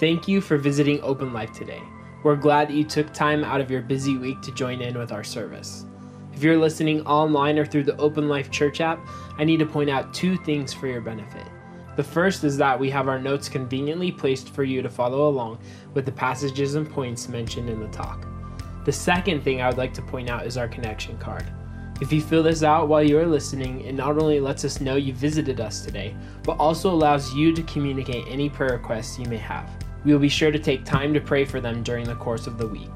Thank you for visiting Open Life today. We're glad that you took time out of your busy week to join in with our service. If you're listening online or through the Open Life Church app, I need to point out two things for your benefit. The first is that we have our notes conveniently placed for you to follow along with the passages and points mentioned in the talk. The second thing I would like to point out is our connection card. If you fill this out while you are listening, it not only lets us know you visited us today, but also allows you to communicate any prayer requests you may have. We will be sure to take time to pray for them during the course of the week.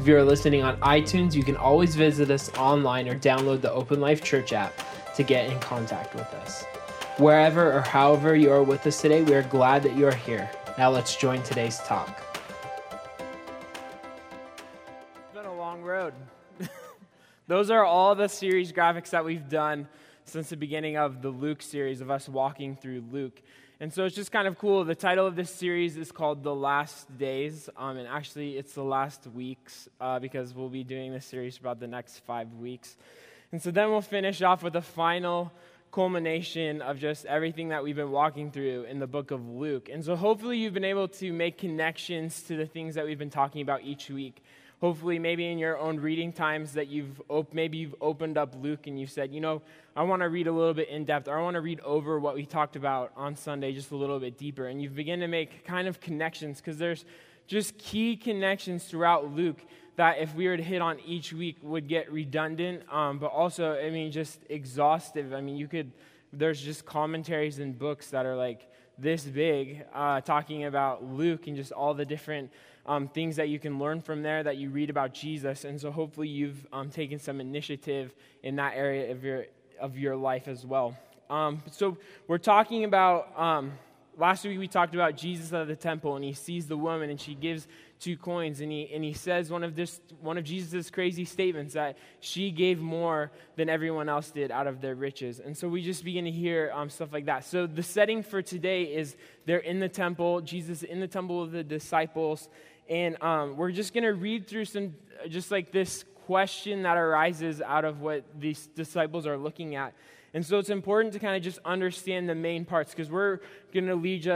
If you are listening on iTunes, you can always visit us online or download the Open Life Church app to get in contact with us. Wherever or however you are with us today, we are glad that you are here. Now let's join today's talk. It's been a long road. Those are all the series graphics that we've done since the beginning of the Luke series, of us walking through Luke. And so it's just kind of cool. The title of this series is called The Last Days, and actually it's the last weeks because we'll be doing this series for about the next 5 weeks. And so then we'll finish off with a final culmination of just everything that we've been walking through in the book of Luke. And so hopefully you've been able to make connections to the things that we've been talking about each week. Hopefully, maybe in your own reading times that you've opened up Luke and you've said, you know, I want to read a little bit in depth, or I want to read over what we talked about on Sunday just a little bit deeper. And you've begun to make kind of connections, because there's just key connections throughout Luke that if we were to hit on each week would get redundant, but also, just exhaustive. There's just commentaries and books that are like this big, talking about Luke and just all the different things that you can learn from there that you read about Jesus. And so hopefully you've taken some initiative in that area of your life as well. So we're talking about, last week we talked about Jesus at the temple, and he sees the woman and she gives 2 coins, and he says one of Jesus' crazy statements, that she gave more than everyone else did out of their riches. And so we just begin to hear stuff like that. So the setting for today is they're in the temple, Jesus in the temple with the disciples. And we're just going to read through some, just like this question that arises out of what these disciples are looking at. And so it's important to kind of just understand the main parts, because we're going to read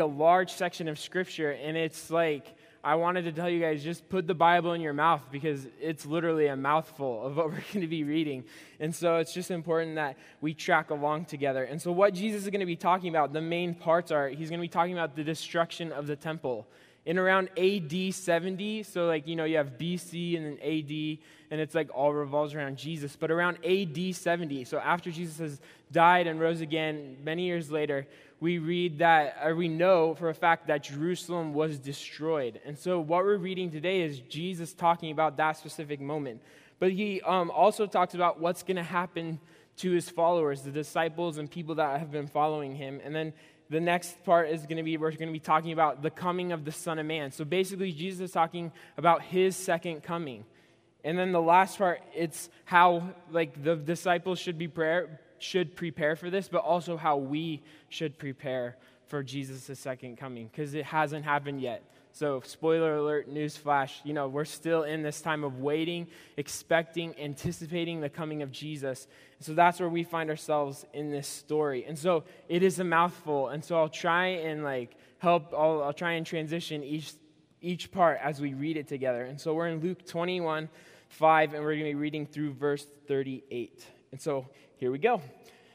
a large section of Scripture. And it's like, I wanted to tell you guys, just put the Bible in your mouth, because it's literally a mouthful of what we're going to be reading. And so it's just important that we track along together. And so what Jesus is going to be talking about, the main parts are, he's going to be talking about the destruction of the temple. In around AD 70, so you have BC and then AD, and it's like all revolves around Jesus. But around AD 70, so after Jesus has died and rose again many years later, we read that, or we know for a fact that Jerusalem was destroyed. And so what we're reading today is Jesus talking about that specific moment. But he also talks about what's going to happen to his followers, the disciples and people that have been following him. And then the next part is going to be, we're going to be talking about the coming of the Son of Man. So basically, Jesus is talking about his second coming. And then the last part, it's how the disciples should prepare for this, but also how we should prepare for Jesus' second coming, because it hasn't happened yet. So spoiler alert, newsflash, we're still in this time of waiting, expecting, anticipating the coming of Jesus. So that's where we find ourselves in this story. And so it is a mouthful. And so I'll try and I'll try and transition each part as we read it together. And so we're in Luke 21:5, and we're going to be reading through verse 38. And so here we go.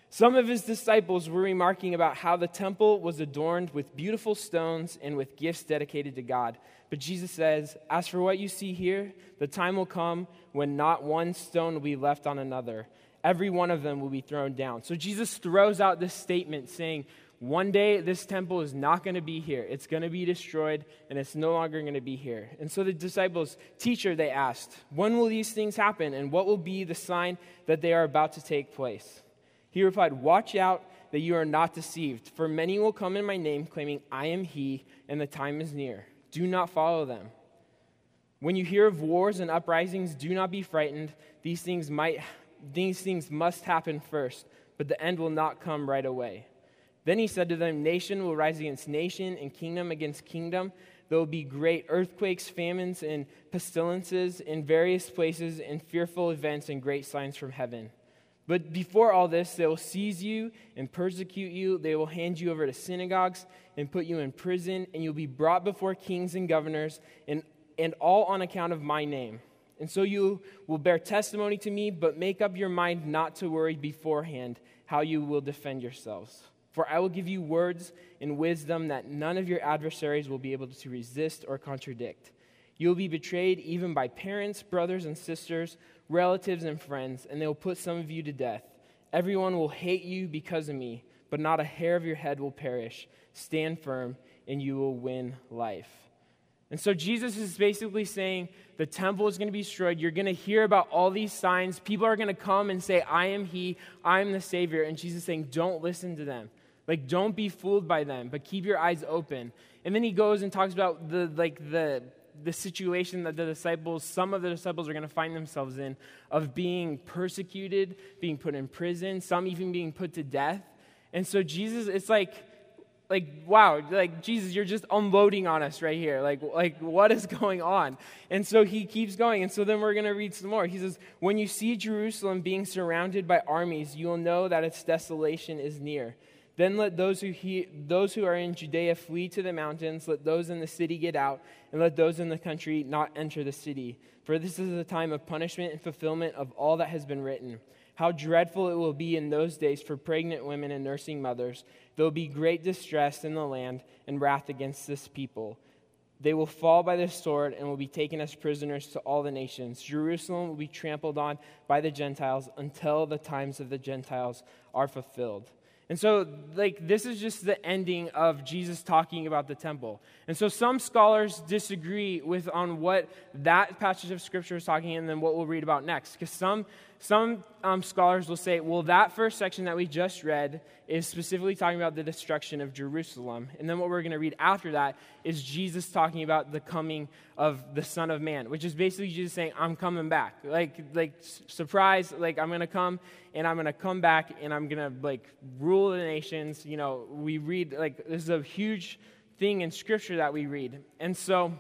Some of his disciples were remarking about how the temple was adorned with beautiful stones and with gifts dedicated to God. But Jesus says, "As for what you see here, the time will come when not one stone will be left on another. Every one of them will be thrown down." So Jesus throws out this statement saying, one day this temple is not going to be here. It's going to be destroyed, and it's no longer going to be here. And so the disciples, "Teacher," they asked, "when will these things happen, and what will be the sign that they are about to take place?" He replied, "Watch out that you are not deceived, for many will come in my name, claiming, 'I am he,' and the time is near. Do not follow them. When you hear of wars and uprisings, do not be frightened. These things must happen first, but the end will not come right away." Then he said to them, "Nation will rise against nation, and kingdom against kingdom. There will be great earthquakes, famines, and pestilences in various places, and fearful events and great signs from heaven. But before all this, they will seize you and persecute you. They will hand you over to synagogues and put you in prison, and you'll be brought before kings and governors, and all on account of my name. And so you will bear testimony to me, but make up your mind not to worry beforehand how you will defend yourselves. For I will give you words and wisdom that none of your adversaries will be able to resist or contradict. You will be betrayed even by parents, brothers and sisters, relatives and friends, and they will put some of you to death. Everyone will hate you because of me, but not a hair of your head will perish. Stand firm, and you will win life. And so Jesus is basically saying the temple is going to be destroyed. You're going to hear about all these signs. People are going to come and say, I am he, I am the Savior. And Jesus is saying, don't listen to them. Like, don't be fooled by them, but keep your eyes open. And then he goes and talks about the situation that some of the disciples are going to find themselves in, of being persecuted, being put in prison, some even being put to death. And so Jesus, it's like, wow, like, Jesus, you're just unloading on us right here. Like, what is going on? And so he keeps going. And so then we're going to read some more. He says, when you see Jerusalem being surrounded by armies, you will know that its desolation is near. Then let those who are in Judea flee to the mountains. Let those in the city get out, and let those in the country not enter the city. For this is the time of punishment and fulfillment of all that has been written. How dreadful it will be in those days for pregnant women and nursing mothers. There will be great distress in the land and wrath against this people. They will fall by the sword and will be taken as prisoners to all the nations. Jerusalem will be trampled on by the Gentiles until the times of the Gentiles are fulfilled. And so, like, this is just the ending of Jesus talking about the temple. And so some scholars disagree with on what that passage of Scripture is talking and then what we'll read about next. Because some scholars will say, well, that first section that we just read is specifically talking about the destruction of Jerusalem. And then what we're going to read after that is Jesus talking about the coming of the Son of Man, which is basically Jesus saying, I'm coming back. Like surprise, like, I'm going to come, and I'm going to come back, and I'm going to, like, rule the nations. You know, we read, like, this is a huge thing in Scripture that we read. And so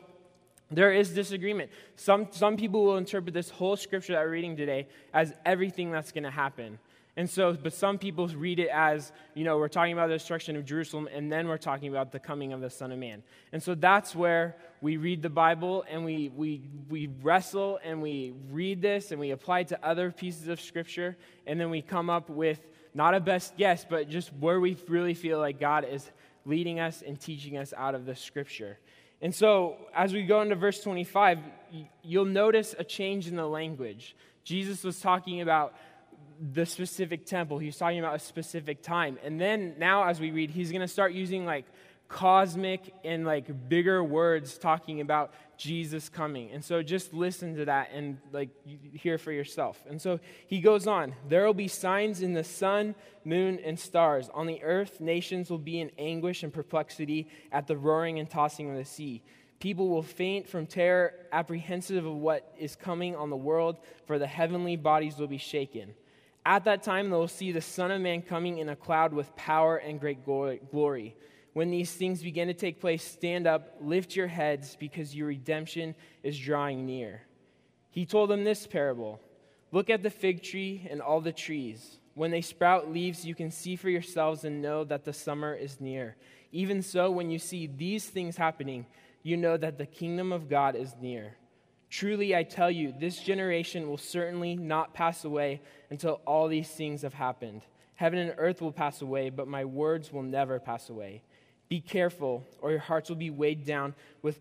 there is disagreement. Some people will interpret this whole Scripture that we're reading today as everything that's going to happen. And so, but some people read it as, you know, we're talking about the destruction of Jerusalem, and then we're talking about the coming of the Son of Man. And so that's where we read the Bible, and we wrestle, and we read this, and we apply it to other pieces of Scripture, and then we come up with not a best guess, but just where we really feel like God is leading us and teaching us out of the Scripture. And so, as we go into verse 25, you'll notice a change in the language. Jesus was talking about the specific temple. He's talking about a specific time. And then now as we read, he's going to start using like cosmic and like bigger words talking about Jesus coming. And so just listen to that and like hear for yourself. And so he goes on, there will be signs in the sun, moon, and stars. On the earth, nations will be in anguish and perplexity at the roaring and tossing of the sea. People will faint from terror, apprehensive of what is coming on the world, for the heavenly bodies will be shaken. At that time, they will see the Son of Man coming in a cloud with power and great glory. When these things begin to take place, stand up, lift your heads, because your redemption is drawing near. He told them this parable. Look at the fig tree and all the trees. When they sprout leaves, you can see for yourselves and know that the summer is near. Even so, when you see these things happening, you know that the kingdom of God is near. Truly, I tell you, this generation will certainly not pass away until all these things have happened. Heaven and earth will pass away, but my words will never pass away. Be careful, or your hearts will be weighed down with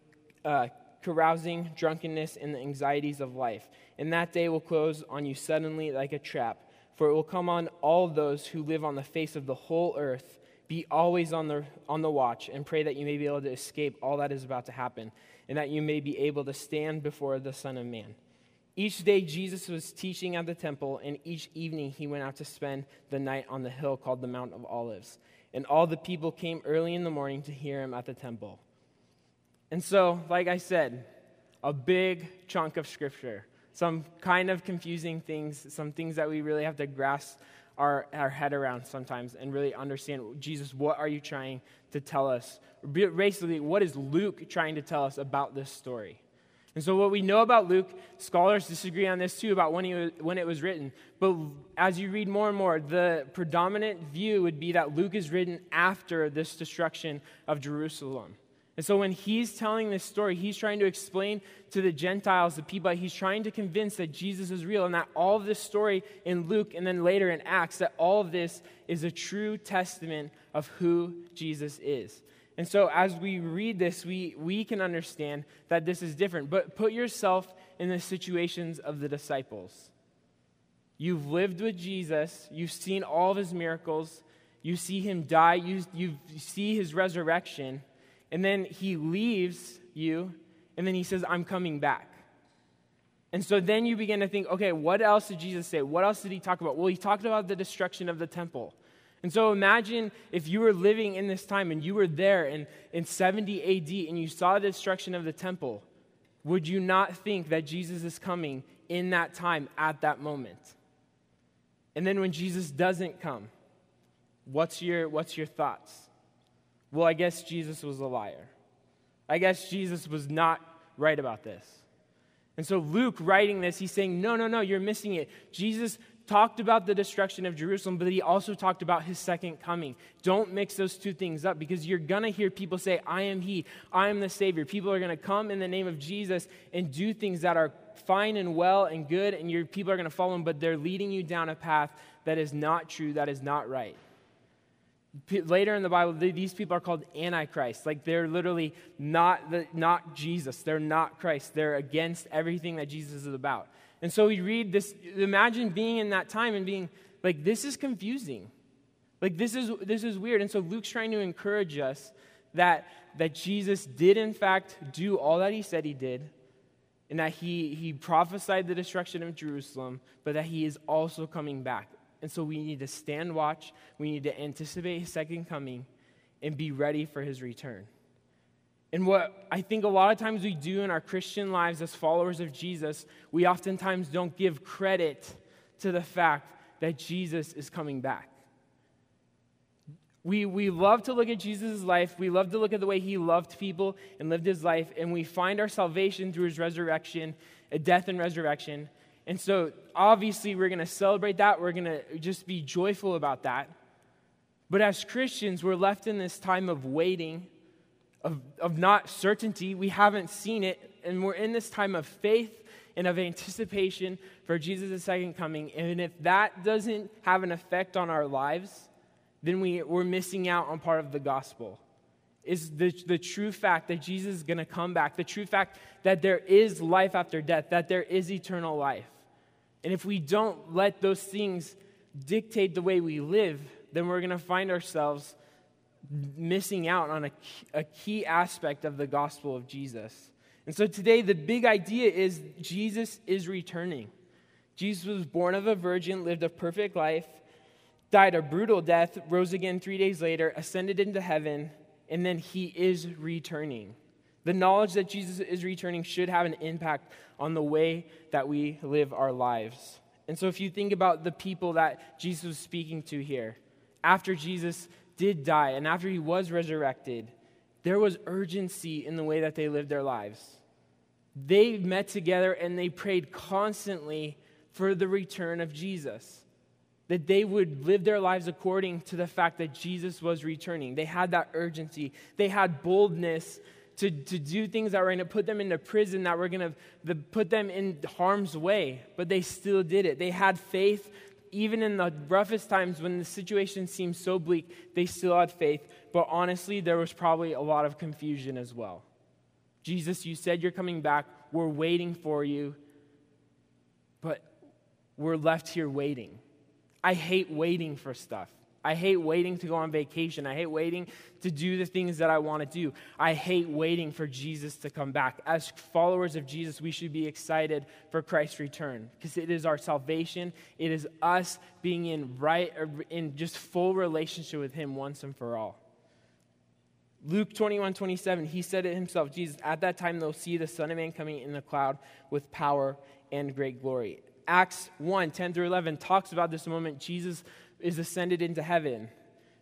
carousing, drunkenness, and the anxieties of life. And that day will close on you suddenly like a trap, for it will come on all those who live on the face of the whole earth. Be always on the watch, and pray that you may be able to escape all that is about to happen, and that you may be able to stand before the Son of Man. Each day Jesus was teaching at the temple, and each evening he went out to spend the night on the hill called the Mount of Olives. And all the people came early in the morning to hear him at the temple. And so, like I said, a big chunk of Scripture. Some kind of confusing things, some things that we really have to grasp our head around sometimes and really understand, Jesus, what are you trying to tell us? Basically, what is Luke trying to tell us about this story? And so what we know about Luke, scholars disagree on this too about when it was written. But as you read more and more, the predominant view would be that Luke is written after this destruction of Jerusalem. And so when he's telling this story, he's trying to explain to the Gentiles, the people, he's trying to convince that Jesus is real and that all of this story in Luke and then later in Acts, that all of this is a true testament of who Jesus is. And so as we read this, we can understand that this is different. But put yourself in the situations of the disciples. You've lived with Jesus. You've seen all of his miracles. You see him die. You see his resurrection. And then he leaves you, and then he says, I'm coming back. And so then you begin to think, okay, what else did Jesus say? What else did he talk about? Well, he talked about the destruction of the temple. And so imagine if you were living in this time and you were there in 70 AD and you saw the destruction of the temple, would you not think that Jesus is coming in that time at that moment? And then when Jesus doesn't come, what's your thoughts? Well, I guess Jesus was a liar. I guess Jesus was not right about this. And so Luke writing this, he's saying, no, you're missing it. Jesus talked about the destruction of Jerusalem, but he also talked about his second coming. Don't mix those two things up, because you're going to hear people say, I am he, I am the Savior. People are going to come in the name of Jesus and do things that are fine and well and good, and your people are going to follow him, but they're leading you down a path that is not true, that is not right. Later in the Bible, these people are called antichrists. Like, they're literally not Jesus. They're not Christ. They're against everything that Jesus is about. And so we read this, imagine being in that time and being like, this is confusing. Like, this is weird. And so Luke's trying to encourage us that Jesus did, in fact, do all that he said he did, and that he prophesied the destruction of Jerusalem, but that he is also coming back. And so we need to stand watch, we need to anticipate his second coming, and be ready for his return. And what I think a lot of times we do in our Christian lives as followers of Jesus, we oftentimes don't give credit to the fact that Jesus is coming back. We love to look at Jesus' life, we love to look at the way he loved people and lived his life, and we find our salvation through his resurrection, a death and resurrection. And so obviously we're going to celebrate that, we're going to just be joyful about that. But as Christians, we're left in this time of waiting, of not certainty, we haven't seen it, and we're in this time of faith and of anticipation for Jesus' second coming, and if that doesn't have an effect on our lives, then we're missing out on part of the gospel. It's the true fact that Jesus is going to come back, the true fact that there is life after death, that there is eternal life. And if we don't let those things dictate the way we live, then we're going to find ourselves missing out on a key aspect of the gospel of Jesus. And so today, the big idea is Jesus is returning. Jesus was born of a virgin, lived a perfect life, died a brutal death, rose again 3 days later, ascended into heaven, and then he is returning. The knowledge that Jesus is returning should have an impact on the way that we live our lives. And so if you think about the people that Jesus was speaking to here, after Jesus did die, and after he was resurrected, there was urgency in the way that they lived their lives. They met together and they prayed constantly for the return of Jesus, that they would live their lives according to the fact that Jesus was returning. They had that urgency. They had boldness to do things that were going to put them into prison, that were going to put them in harm's way, but they still did it. They had faith. Even in the roughest times when the situation seemed so bleak, they still had faith. But honestly, there was probably a lot of confusion as well. Jesus, you said you're coming back. We're waiting for you. But we're left here waiting. I hate waiting for stuff. I hate waiting to go on vacation. I hate waiting to do the things that I want to do. I hate waiting for Jesus to come back. As followers of Jesus, we should be excited for Christ's return, because it is our salvation. It is us being in just full relationship with him once and for all. Luke 21:27, he said it himself, Jesus, at that time they'll see the Son of Man coming in the cloud with power and great glory. Acts 1:10 through 11 talks about this moment Jesus is ascended into heaven.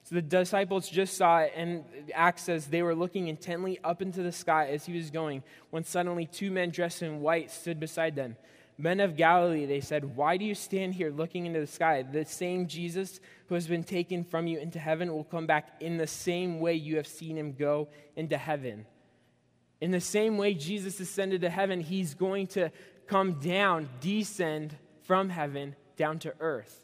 So the disciples just saw it, and Acts says they were looking intently up into the sky as he was going, when suddenly two men dressed in white stood beside them. Men of Galilee, they said, why do you stand here looking into the sky? The same Jesus who has been taken from you into heaven will come back in the same way you have seen him go into heaven. In the same way Jesus ascended to heaven, he's going to come down, descend from heaven down to earth.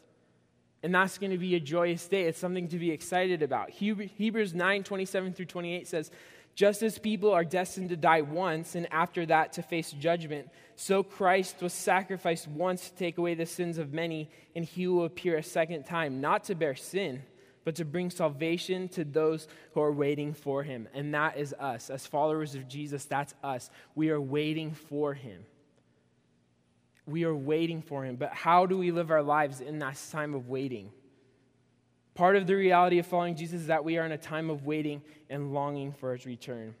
And that's going to be a joyous day. It's something to be excited about. Hebrews 9:27 through 28 says, just as people are destined to die once and after that to face judgment, so Christ was sacrificed once to take away the sins of many, and he will appear a second time, not to bear sin, but to bring salvation to those who are waiting for him. And that is us. As followers of Jesus, that's us. We are waiting for him. We are waiting for him. But how do we live our lives in that time of waiting? Part of the reality of following Jesus is that we are in a time of waiting and longing for his return.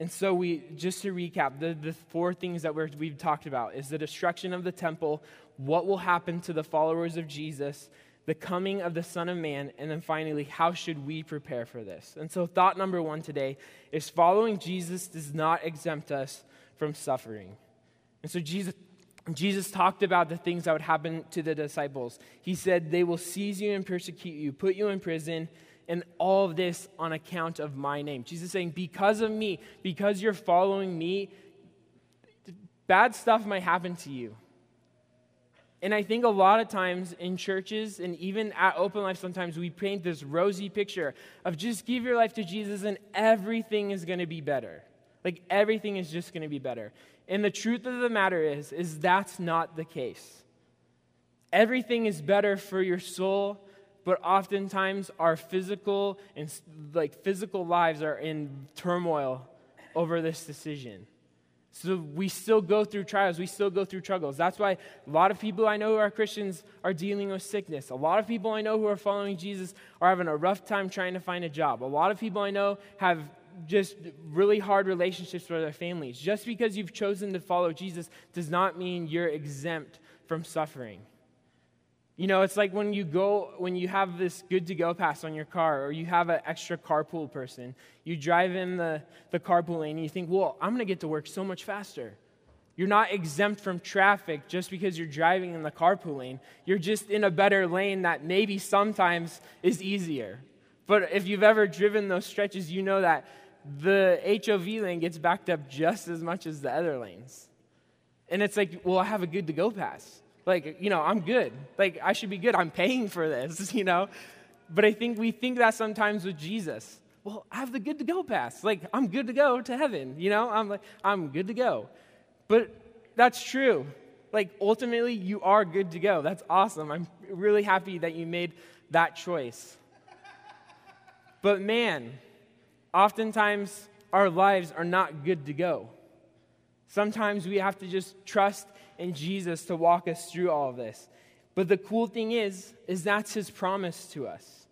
And so just to recap, the four things that we've talked about is the destruction of the temple, what will happen to the followers of Jesus, the coming of the Son of Man, and then finally, how should we prepare for this? And so thought number one today is following Jesus does not exempt us from suffering. And so Jesus talked about the things that would happen to the disciples. He said, they will seize you and persecute you, put you in prison, and all of this on account of my name. Jesus is saying, because of me, because you're following me, bad stuff might happen to you. And I think a lot of times in churches and even at Open Life, sometimes we paint this rosy picture of just give your life to Jesus and everything is going to be better. Like everything is just going to be better. And the truth of the matter is that's not the case. Everything is better for your soul, but oftentimes our physical and physical lives are in turmoil over this decision. So we still go through trials. We still go through struggles. That's why a lot of people I know who are Christians are dealing with sickness. A lot of people I know who are following Jesus are having a rough time trying to find a job. A lot of people I know have just really hard relationships with their families. Just because you've chosen to follow Jesus does not mean you're exempt from suffering. You know, it's like when you have this good to go pass on your car, or you have an extra carpool person, you drive in the carpool lane and you think, well, I'm going to get to work so much faster. You're not exempt from traffic just because you're driving in the carpool lane. You're just in a better lane that maybe sometimes is easier. But if you've ever driven those stretches, you know that the HOV lane gets backed up just as much as the other lanes. And it's like, well, I have a good to go pass. I'm good. I should be good. I'm paying for this, But I think we think that sometimes with Jesus. Well, I have the good to go pass. I'm good to go to heaven, I'm good to go. But that's true. Ultimately, you are good to go. That's awesome. I'm really happy that you made that choice. But man, oftentimes our lives are not good to go. Sometimes we have to just trust in Jesus to walk us through all of this. But the cool thing is that's his promise to us.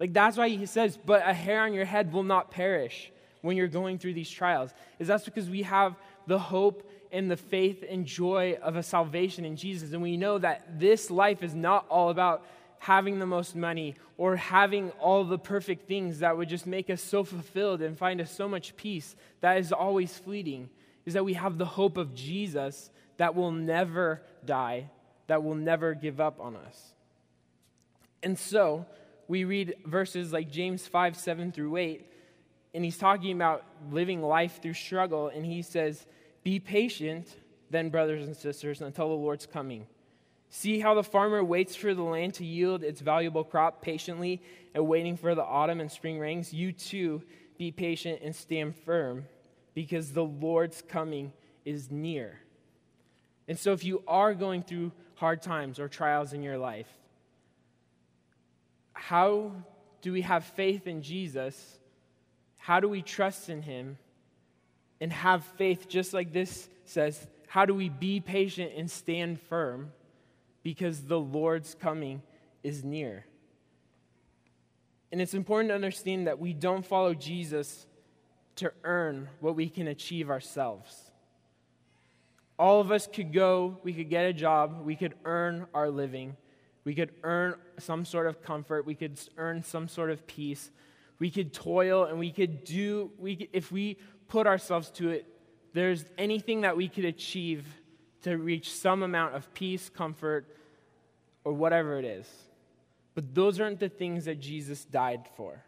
That's why he says, but a hair on your head will not perish when you're going through these trials. That's because we have the hope and the faith and joy of a salvation in Jesus. And we know that this life is not all about having the most money or having all the perfect things that would just make us so fulfilled and find us so much peace that is always fleeting, is that we have the hope of Jesus that will never die, that will never give up on us. And so we read verses like James 5:7 through 8, and he's talking about living life through struggle, and he says, be patient then, brothers and sisters, until the Lord's coming. See how the farmer waits for the land to yield its valuable crop patiently and waiting for the autumn and spring rains? You too be patient and stand firm because the Lord's coming is near. And so if you are going through hard times or trials in your life, how do we have faith in Jesus? How do we trust in him and have faith just like this says? How do we be patient and stand firm? Because the Lord's coming is near. And it's important to understand that we don't follow Jesus to earn what we can achieve ourselves. All of us could go, we could get a job, we could earn our living. We could earn some sort of comfort. We could earn some sort of peace. We could toil, and if we put ourselves to it, there's anything that we could achieve to reach some amount of peace, comfort, or whatever it is. But those aren't the things that Jesus died for.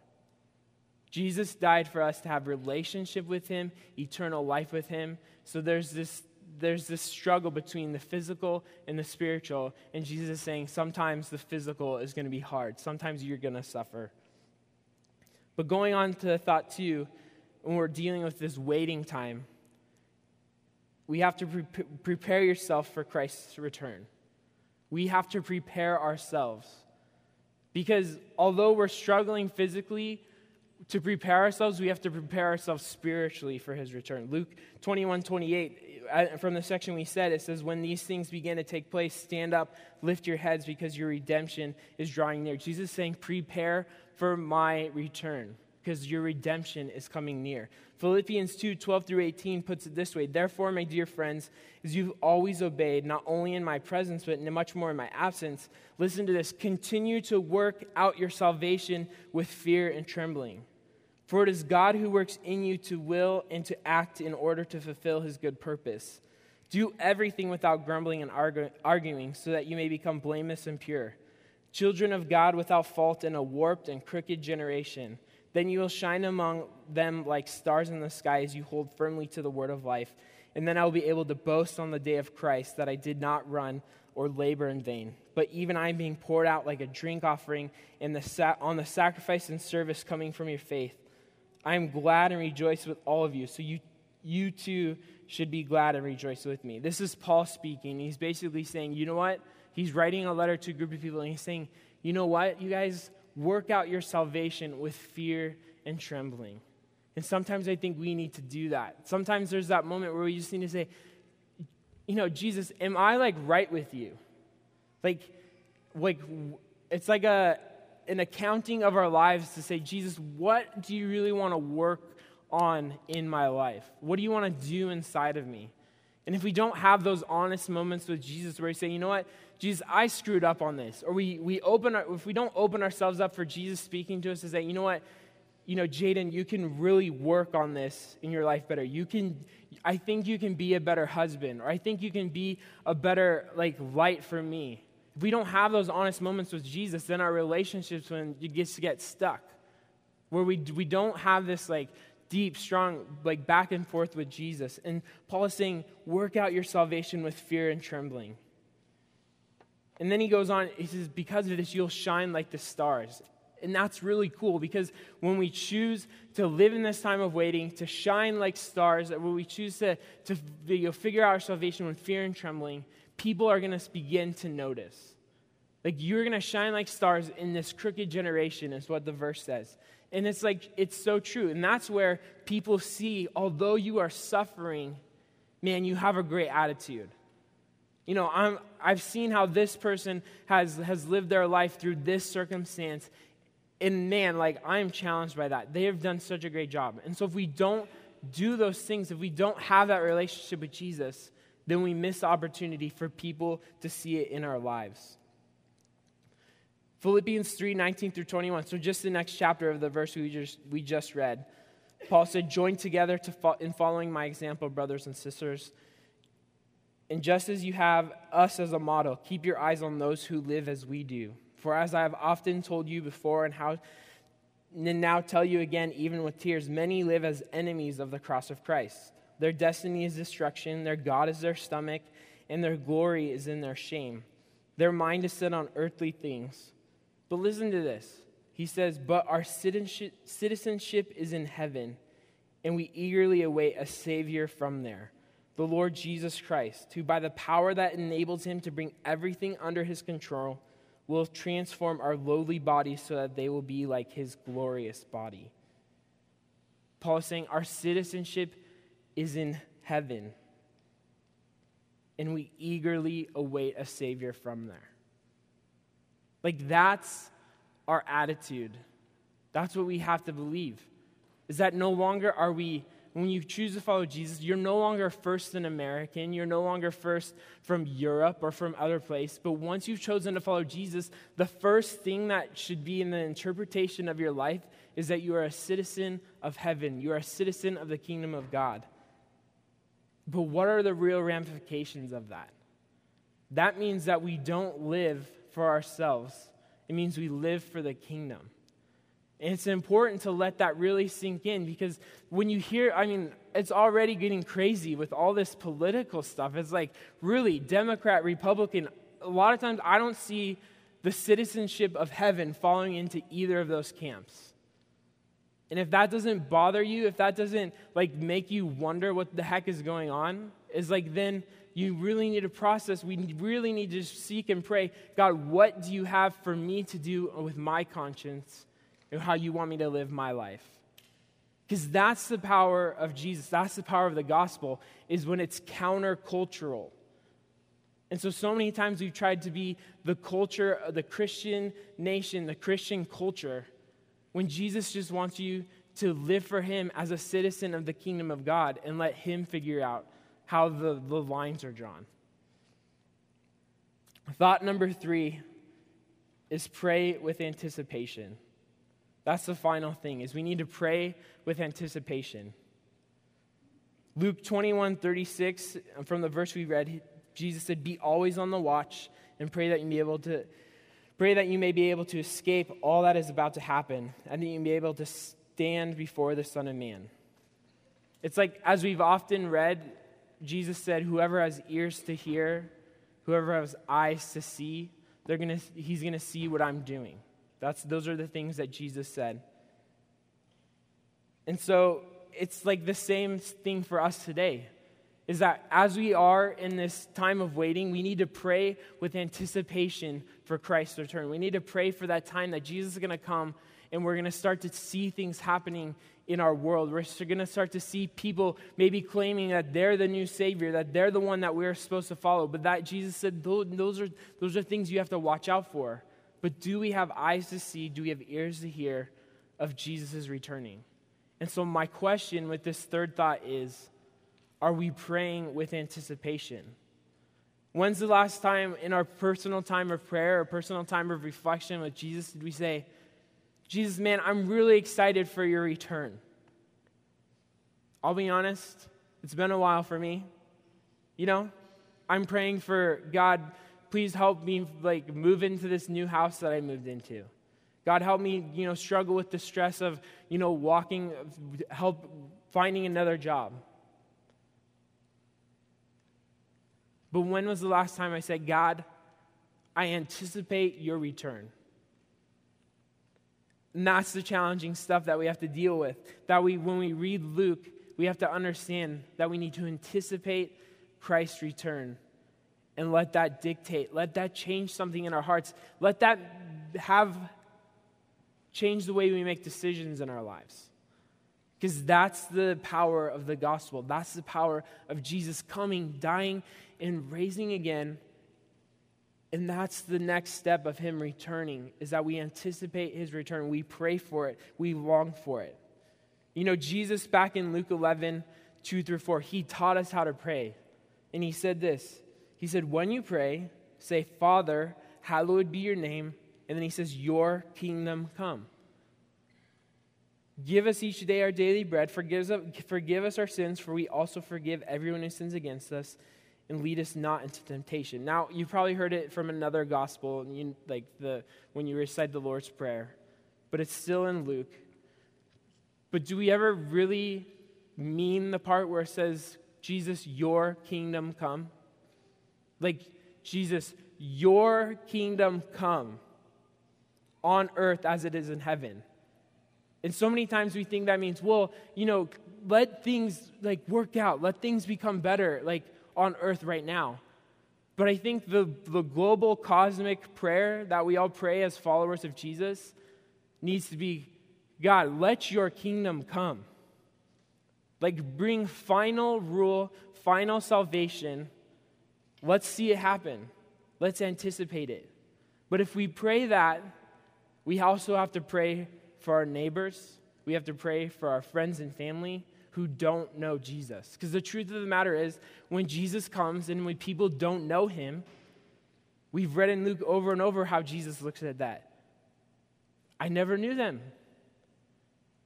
Jesus died for us to have relationship with him, eternal life with him. So there's this struggle between the physical and the spiritual, and Jesus is saying sometimes the physical is going to be hard. Sometimes you're going to suffer. But going on to thought two, when we're dealing with this waiting time, we have to prepare yourself for Christ's return. We have to prepare ourselves. Because although we're struggling physically, to prepare ourselves, we have to prepare ourselves spiritually for his return. Luke 21:28, from the section we said, it says, "When these things begin to take place, stand up, lift your heads, because your redemption is drawing near." Jesus is saying, prepare for my return, because your redemption is coming near. Philippians 2:12-18 puts it this way: "Therefore, my dear friends, as you've always obeyed, not only in my presence, but much more in my absence, listen to this, continue to work out your salvation with fear and trembling. For it is God who works in you to will and to act in order to fulfill his good purpose. Do everything without grumbling and arguing, so that you may become blameless and pure, children of God without fault in a warped and crooked generation. Then you will shine among them like stars in the sky as you hold firmly to the word of life. And then I will be able to boast on the day of Christ that I did not run or labor in vain. But even I am being poured out like a drink offering on the sacrifice and service coming from your faith. I am glad and rejoice with all of you." So you too should be glad and rejoice with me. This is Paul speaking. He's basically saying, you know what? He's writing a letter to a group of people, and he's saying, you know what, you guys, work out your salvation with fear and trembling. And sometimes I think we need to do that. Sometimes there's that moment where we just need to say, you know, Jesus, am I like right with you? Like it's like an accounting of our lives to say, Jesus, what do you really want to work on in my life? What do you want to do inside of me? And if we don't have those honest moments with Jesus where we say, you know what, Jesus, I screwed up on this. Or if we don't open ourselves up for Jesus speaking to us to say, you know what, you know, Jaden, you can really work on this in your life better. I think you can be a better husband, or I think you can be a better light for me. If we don't have those honest moments with Jesus, then our relationships get stuck. Where we don't have this deep, strong, back and forth with Jesus. And Paul is saying, work out your salvation with fear and trembling. And then he goes on, he says, because of this, you'll shine like the stars. And that's really cool, because when we choose to live in this time of waiting, to shine like stars, when we choose to figure out our salvation with fear and trembling, people are going to begin to notice. You're going to shine like stars in this crooked generation is what the verse says. And it's so true. And that's where people see, although you are suffering, man, you have a great attitude. You know, I've seen how this person has lived their life through this circumstance. And man, I'm challenged by that. They have done such a great job. And so if we don't do those things, if we don't have that relationship with Jesus, then we miss the opportunity for people to see it in our lives. Philippians 3:19-21, so just the next chapter of the verse we just read. Paul said, "Join together in following my example, brothers and sisters. And just as you have us as a model, keep your eyes on those who live as we do. For as I have often told you before and now tell you again, even with tears, many live as enemies of the cross of Christ. Their destiny is destruction, their God is their stomach, and their glory is in their shame. Their mind is set on earthly things." But listen to this. He says, "But our citizenship is in heaven, and we eagerly await a Savior from there, the Lord Jesus Christ, who by the power that enables him to bring everything under his control will transform our lowly bodies so that they will be like his glorious body." Paul is saying our citizenship is in heaven, and we eagerly await a Savior from there. That's our attitude. That's what we have to believe, is that no longer are we when you choose to follow Jesus, you're no longer first an American. You're no longer first from Europe or from other place. But once you've chosen to follow Jesus, the first thing that should be in the interpretation of your life is that you are a citizen of heaven. You are a citizen of the kingdom of God. But what are the real ramifications of that? That means that we don't live for ourselves. It means we live for the kingdom. And it's important to let that really sink in, because when you hear, it's already getting crazy with all this political stuff. It's like, really, Democrat, Republican, a lot of times I don't see the citizenship of heaven falling into either of those camps. And if that doesn't bother you, if that doesn't make you wonder what the heck is going on, then you really need to process. We really need to seek and pray, God, what do you have for me to do with my conscience and how you want me to live my life? Because that's the power of Jesus. That's the power of the gospel, is when it's countercultural. And so many times we've tried to be the culture, the Christian nation, the Christian culture, when Jesus just wants you to live for him as a citizen of the kingdom of God and let him figure out how the lines are drawn. Thought number 3 is pray with anticipation. That's the final thing, is we need to pray with anticipation. Luke 21:36, from the verse we read, Jesus said, "Be always on the watch and pray that you may be able to escape all that is about to happen, and that you may be able to stand before the Son of Man." It's as we've often read, Jesus said, "Whoever has ears to hear, whoever has eyes to see, he's gonna see what I'm doing." Those are the things that Jesus said. And so it's the same thing for us today, is that as we are in this time of waiting, we need to pray with anticipation for Christ's return. We need to pray for that time that Jesus is going to come, and we're going to start to see things happening in our world. We're going to start to see people maybe claiming that they're the new Savior, that they're the one that we're supposed to follow. But that Jesus said, those are things you have to watch out for. But do we have eyes to see? Do we have ears to hear of Jesus' returning? And so my question with this third thought is, are we praying with anticipation? When's the last time in our personal time of prayer or personal time of reflection with Jesus did we say, "Jesus, man, I'm really excited for your return"? I'll be honest, it's been a while for me. I'm praying for, God, please help me move into this new house that I moved into. God, help me, struggle with the stress of, walking, help finding another job. But when was the last time I said, God, I anticipate your return? And that's the challenging stuff that we have to deal with. That when we read Luke, we have to understand that we need to anticipate Christ's return. And let that dictate, let that change something in our hearts. Let that change the way we make decisions in our lives. Because that's the power of the gospel. That's the power of Jesus coming, dying, and raising again. And that's the next step of him returning, is that we anticipate his return. We pray for it. We long for it. Jesus, back in Luke 11:2-4, he taught us how to pray. And he said this. He said, when you pray, say, "Father, hallowed be your name." And then he says, "Your kingdom come." "Give us each day our daily bread. Forgive us our sins, for we also forgive everyone who sins against us. And lead us not into temptation." Now, you've probably heard it from another gospel, when you recite the Lord's Prayer. But it's still in Luke. But do we ever really mean the part where it says, "Jesus, your kingdom come"? Jesus, your kingdom come on earth as it is in heaven. And so many times we think that means, let things work out. Let things become better on earth right now. But I think the global cosmic prayer that we all pray as followers of Jesus needs to be, God, let your kingdom come. Bring final rule, final salvation. Let's see it happen. Let's anticipate it. But if we pray that, we also have to pray for our neighbors. we have to pray for our friends and family who don't know Jesus. Because the truth of the matter is, when Jesus comes and when people don't know him, we've read in Luke over and over how Jesus looks at that. I never knew them.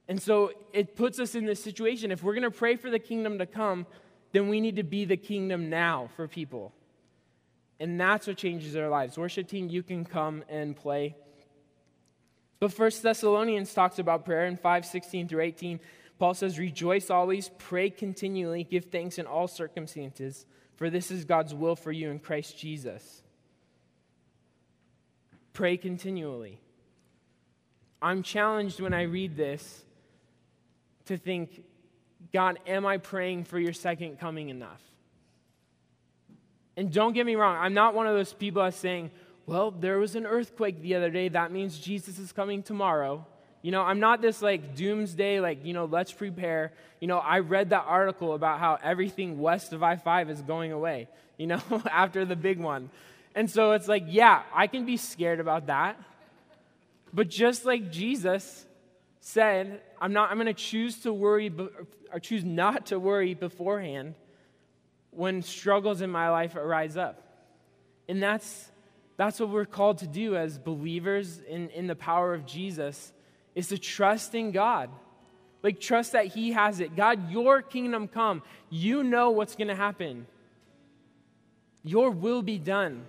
And so it puts us in this situation. If we're going to pray for the kingdom to come, then we need to be the kingdom now for people. And that's what changes their lives. Worship team, you can come and play. But First Thessalonians talks about prayer in 5:16-18. Paul says, "Rejoice always, pray continually, give thanks in all circumstances, for this is God's will for you in Christ Jesus." Pray continually. I'm challenged when I read this to think, God, am I praying for your second coming enough? And don't get me wrong, I'm not one of those people that's saying, well, there was an earthquake the other day, that means Jesus is coming tomorrow. You know, I'm not this like doomsday, like, you know, let's prepare. You know, I read that article about how everything west of I-5 is going away, you know, after the big one. And so it's like, yeah, I can be scared about that. But just like Jesus said, I'm going to choose to worry, or choose not to worry beforehand when struggles in my life arise up. And that's what we're called to do as believers in the power of Jesus, is to trust in God. Like, trust that he has it. God, your kingdom come. You know what's going to happen. Your will be done.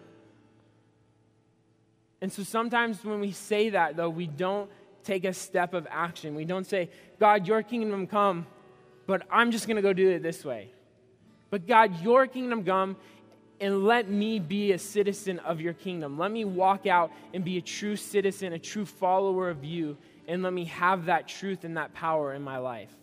And so sometimes when we say that, though, we don't take a step of action. We don't say, God, your kingdom come, but I'm just going to go do it this way. But God, your kingdom come, and let me be a citizen of your kingdom. Let me walk out and be a true citizen, a true follower of you, and let me have that truth and that power in my life.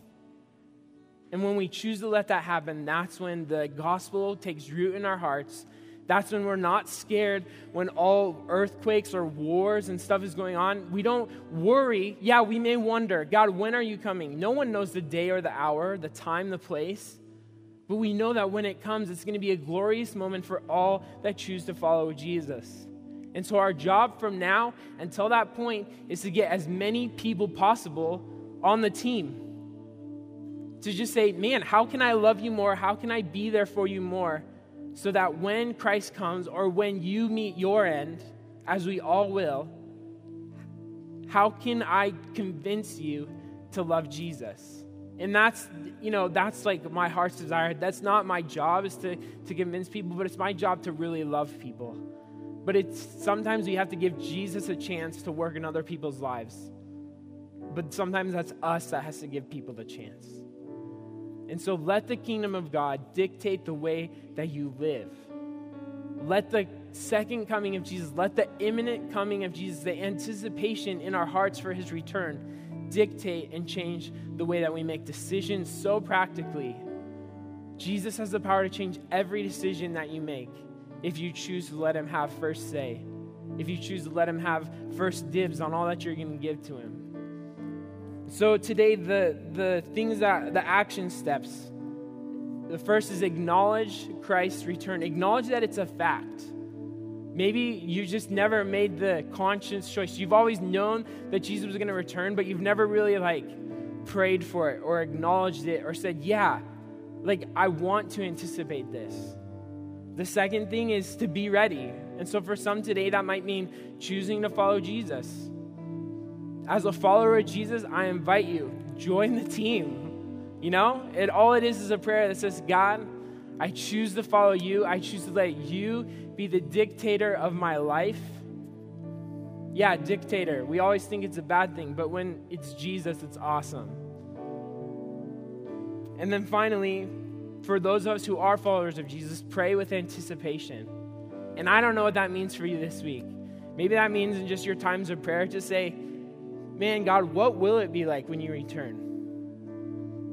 And when we choose to let that happen, that's when the gospel takes root in our hearts. That's when we're not scared when all earthquakes or wars and stuff is going on. We don't worry. Yeah, we may wonder, God, when are you coming? No one knows the day or the hour, the time, the place. But we know that when it comes, it's going to be a glorious moment for all that choose to follow Jesus. And so our job from now until that point is to get as many people possible on the team. To just say, man, how can I love you more? How can I be there for you more? So that when Christ comes, or when you meet your end, as we all will, how can I convince you to love Jesus? And that's, you know, that's like my heart's desire. That's not my job, is to convince people, but it's my job to really love people. But it's sometimes we have to give Jesus a chance to work in other people's lives. But sometimes that's us that has to give people the chance. And so let the kingdom of God dictate the way that you live. Let the second coming of Jesus, let the imminent coming of Jesus, the anticipation in our hearts for his return, dictate and change the way that we make decisions so practically. Jesus has the power to change every decision that you make if you choose to let him have first say, if you choose to let him have first dibs on all that you're going to give to him. So today, the things that, the action steps, the first is acknowledge Christ's return. Acknowledge that it's a fact. Maybe you just never made the conscious choice. You've always known that Jesus was going to return, but you've never really like prayed for it or acknowledged it or said, yeah, like I want to anticipate this. The second thing is to be ready. And so for some today, that might mean choosing to follow Jesus. As a follower of Jesus, I invite you, join the team. You know, it all it is a prayer that says, God, I choose to follow you. I choose to let you be the dictator of my life. Yeah, dictator. We always think it's a bad thing, but when it's Jesus, it's awesome. And then finally, for those of us who are followers of Jesus, pray with anticipation. And I don't know what that means for you this week. Maybe that means in just your times of prayer to say, man, God, what will it be like when you return?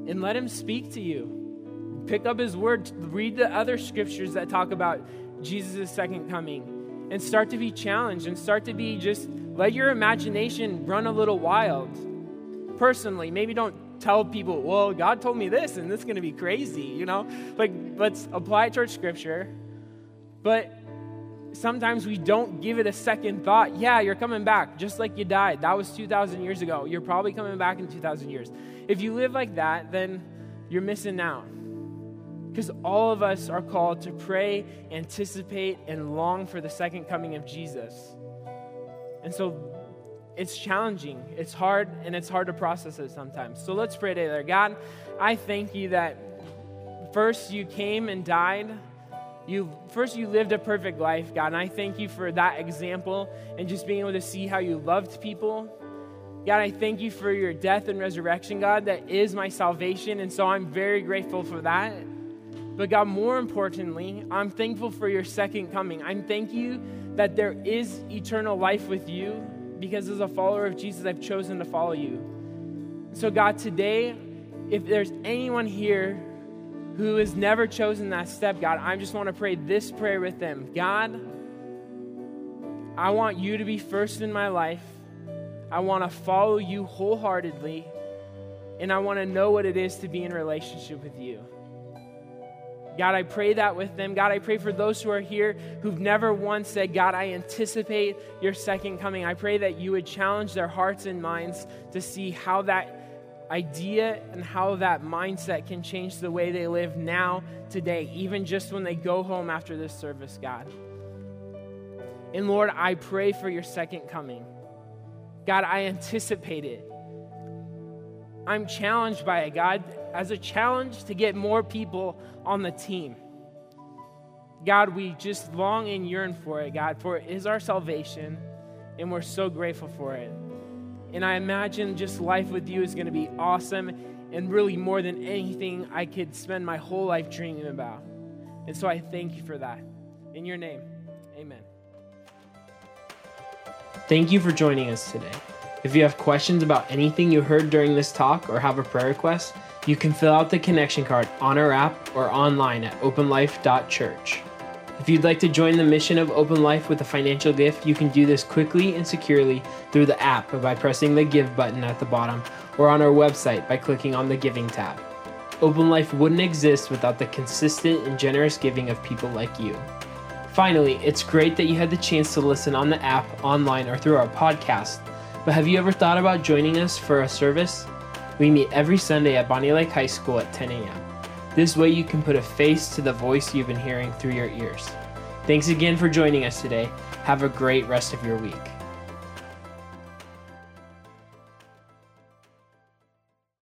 And let him speak to you. Pick up his word. Read the other scriptures that talk about Jesus' second coming. And start to be challenged, and start to be just, let your imagination run a little wild. Personally, maybe don't tell people, well, God told me this, and this is going to be crazy, you know? Like, let's apply church scripture. But sometimes we don't give it a second thought. Yeah, you're coming back just like you died. That was 2,000 years ago. You're probably coming back in 2,000 years. If you live like that, then you're missing out. Because all of us are called to pray, anticipate, and long for the second coming of Jesus. And so it's challenging, it's hard, and it's hard to process it sometimes. So let's pray together. God, I thank you that first you came and died. You lived a perfect life, God, and I thank you for that example and just being able to see how you loved people. God, I thank you for your death and resurrection, God. That is my salvation, and so I'm very grateful for that. But God, more importantly, I'm thankful for your second coming. I thank you that there is eternal life with you because as a follower of Jesus, I've chosen to follow you. So God, today, if there's anyone here who has never chosen that step, God, I just want to pray this prayer with them. God, I want you to be first in my life. I want to follow you wholeheartedly, and I want to know what it is to be in relationship with you. God, I pray that with them. God, I pray for those who are here who've never once said, God, I anticipate your second coming. I pray that you would challenge their hearts and minds to see how that idea and how that mindset can change the way they live now, today, even just when they go home after this service, God. And Lord, I pray for your second coming. God, I anticipate it. I'm challenged by it, God, as a challenge to get more people on the team. God, we just long and yearn for it, God, for it is our salvation, and we're so grateful for it. And I imagine just life with you is going to be awesome and really more than anything I could spend my whole life dreaming about. And so I thank you for that. In your name, amen. Thank you for joining us today. If you have questions about anything you heard during this talk or have a prayer request, you can fill out the connection card on our app or online at openlife.church. If you'd like to join the mission of Open Life with a financial gift, you can do this quickly and securely through the app by pressing the Give button at the bottom or on our website by clicking on the Giving tab. Open Life wouldn't exist without the consistent and generous giving of people like you. Finally, it's great that you had the chance to listen on the app, online, or through our podcast, but have you ever thought about joining us for a service? We meet every Sunday at Bonnie Lake High School at 10 a.m. This way you can put a face to the voice you've been hearing through your ears. Thanks again for joining us today. Have a great rest of your week.